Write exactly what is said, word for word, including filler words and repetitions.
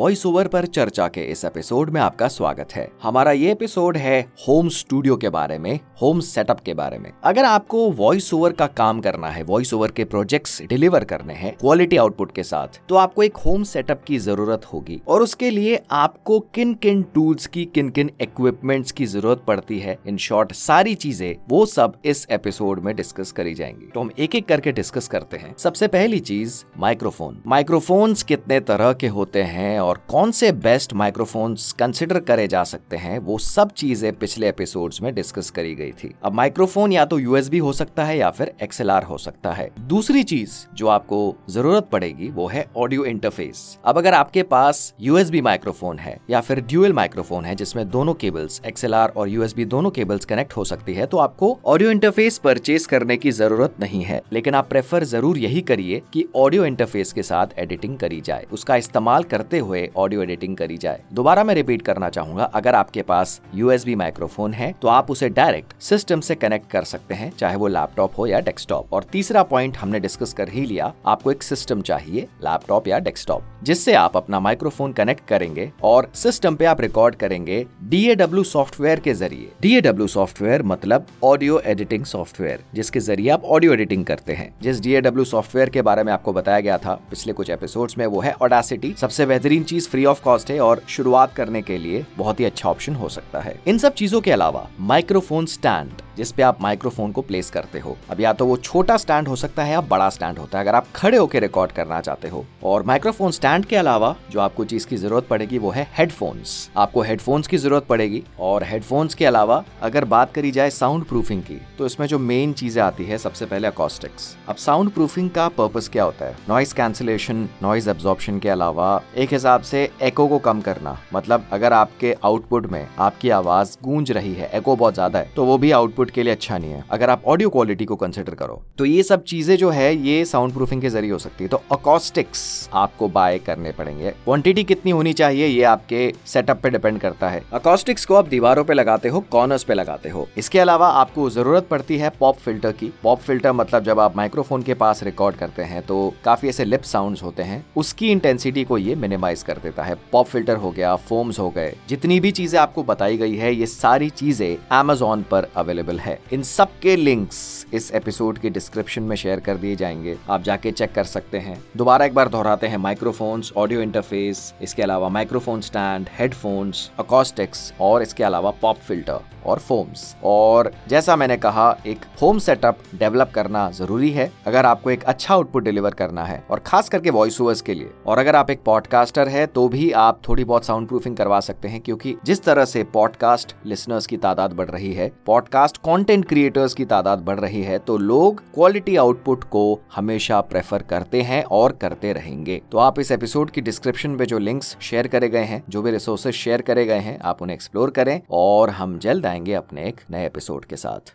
Voice over पर चर्चा के इस एपिसोड में आपका स्वागत है। हमारा ये एपिसोड है होम स्टूडियो के बारे में, होम सेटअप के बारे में। अगर आपको वॉइस ओवर का काम करना है, वॉइस ओवर के प्रोजेक्ट्स डिलीवर करने हैं क्वालिटी आउटपुट के साथ, तो आपको एक होम सेटअप की जरूरत होगी। और उसके लिए आपको किन किन टूल्स की, किन किन इक्विपमेंट्स की जरूरत पड़ती है, इन शॉर्ट सारी चीजें, वो सब इस एपिसोड में डिस्कस करी जाएंगी। तो हम एक एक करके डिस्कस करते हैं। सबसे पहली चीज माइक्रोफोन। माइक्रोफोन्स कितने तरह के होते हैं और कौन से बेस्ट माइक्रोफोन्स कंसिडर करे जा सकते हैं, वो सब चीजें पिछले एपिसोड्स में डिस्कस करी गई थी। अब माइक्रोफोन या तो यूएसबी हो सकता है या फिर एक्सएलआर हो सकता है। दूसरी चीज जो आपको जरूरत पड़ेगी वो है ऑडियो इंटरफेस। अब अगर आपके पास यूएसबी माइक्रोफोन है या फिर ड्यूअल माइक्रोफोन है जिसमें दोनों केबल्स एक्सएलआर और यूएसबी दोनों केबल्स कनेक्ट हो सकती है, तो आपको ऑडियो इंटरफेस परचेस करने की जरूरत नहीं है। लेकिन आप प्रेफर जरूर यही करिए कि ऑडियो इंटरफेस के साथ एडिटिंग करी जाए, उसका इस्तेमाल करते हुए ऑडियो एडिटिंग करी जाए। दोबारा मैं रिपीट करना चाहूंगा, अगर आपके पास यूएसबी माइक्रोफोन है तो आप उसे डायरेक्ट सिस्टम से कनेक्ट कर सकते हैं, चाहे वो लैपटॉप हो या डेस्कटॉप। और तीसरा पॉइंट हमने डिस्कस कर ही लिया, आपको एक सिस्टम चाहिए, लैपटॉप या डेस्कटॉप, जिससे आप अपना माइक्रोफोन कनेक्ट करेंगे और सिस्टम पे आप रिकॉर्ड करेंगे डी ए डब्ल्यू सॉफ्टवेयर के जरिए। डी ए डब्ल्यू सॉफ्टवेयर मतलब ऑडियो एडिटिंग सॉफ्टवेयर, जिसके जरिए आप ऑडियो एडिटिंग करते हैं। जिस डी ए डब्ल्यू सॉफ्टवेयर के बारे में आपको बताया गया था पिछले कुछ एपिसोड्स में, वो है ऑडासिटी। सबसे बेहतरीन चीज फ्री ऑफ कॉस्ट है और शुरुआत करने के लिए बहुत ही अच्छा ऑप्शन हो सकता है। इन सब चीजों के अलावा माइक्रोफोन स्टैंड, जिसपे आप माइक्रोफोन को प्लेस करते हो। अब या तो वो छोटा स्टैंड हो सकता है या बड़ा स्टैंड होता है, अगर आप खड़े होकर रिकॉर्ड करना चाहते हो। और माइक्रोफोन स्टैंड के अलावा जो आपको चीज की जरूरत पड़ेगी वो है हेडफोन्स। आपको हेडफोन्स की जरूरत पड़ेगी। और हेडफोन्स के अलावा अगर बात करी जाए साउंड प्रूफिंग की, तो इसमें जो मेन चीजें आती है, सबसे पहले अकॉस्टिक्स। अब साउंड प्रूफिंग का पर्पस क्या होता है? नॉइज कैंसिलेशन, नॉइज एब्जॉर्प्शन के अलावा एक हिसाब से एको को कम करना। मतलब अगर आपके आउटपुट में आपकी आवाज गूंज रही है, एको बहुत ज्यादा है, तो वो भी आउटपुट के लिए अच्छा नहीं है। अगर आप ऑडियो क्वालिटी को कंसिडर करो, तो ये सब चीजें जो है ये साउंड प्रूफिंग के जरिए हो सकती है। तो अकॉस्टिक्स आपको बाय करने पड़ेंगे। क्वांटिटी कितनी होनी चाहिए ये आपके सेटअप पे डिपेंड करता है। अकॉस्टिक्स को आप दीवारों पे लगाते हो, कॉर्नर्स पे लगाते हो। इसके अलावा आपको जरूरत पड़ती है पॉप फिल्टर की। पॉप फिल्टर मतलब जब आप माइक्रोफोन के पास रिकॉर्ड करते हैं तो काफी ऐसे लिप साउंड्स होते हैं, उसकी इंटेंसिटी को ये मिनिमाइज कर देता है। पॉप फिल्टर हो गया, फोम्स हो गए, जितनी भी चीजें आपको बताई गई है, ये सारी चीजें अमेजॉन पर अवेलेबल है। इन सब के लिंक्स इस एपिसोड के डिस्क्रिप्शन में शेयर कर दिए जाएंगे, आप जाके चेक कर सकते हैं। दोबारा एक बार दोहराते हैं, माइक्रोफोन्स, ऑडियो इंटरफेस, इसके अलावा माइक्रोफोन स्टैंड, हेडफोन्स, अकॉस्टिक्स और इसके अलावा पॉप फिल्टर और फोम्स। और जैसा मैंने कहा, एक होम सेटअप डेवलप करना जरूरी है अगर आपको एक अच्छा आउटपुट डिलीवर करना है, और खास करके वॉइस ओवर्स के लिए। और अगर आप एक पॉडकास्टर है तो भी आप थोड़ी बहुत साउंड प्रूफिंग करवा सकते हैं, क्योंकि जिस तरह से पॉडकास्ट लिसनर्स की तादाद बढ़ रही है, पॉडकास्ट कंटेंट क्रिएटर्स की तादाद बढ़ रही है, तो लोग क्वालिटी आउटपुट को हमेशा प्रेफर करते हैं और करते रहेंगे। तो आप इस एपिसोड की डिस्क्रिप्शन पे जो लिंक्स शेयर करे गए हैं, जो भी रिसोर्सेस शेयर करे गए हैं, आप उन्हें एक्सप्लोर करें और हम जल्द आएंगे अपने एक नए एपिसोड के साथ।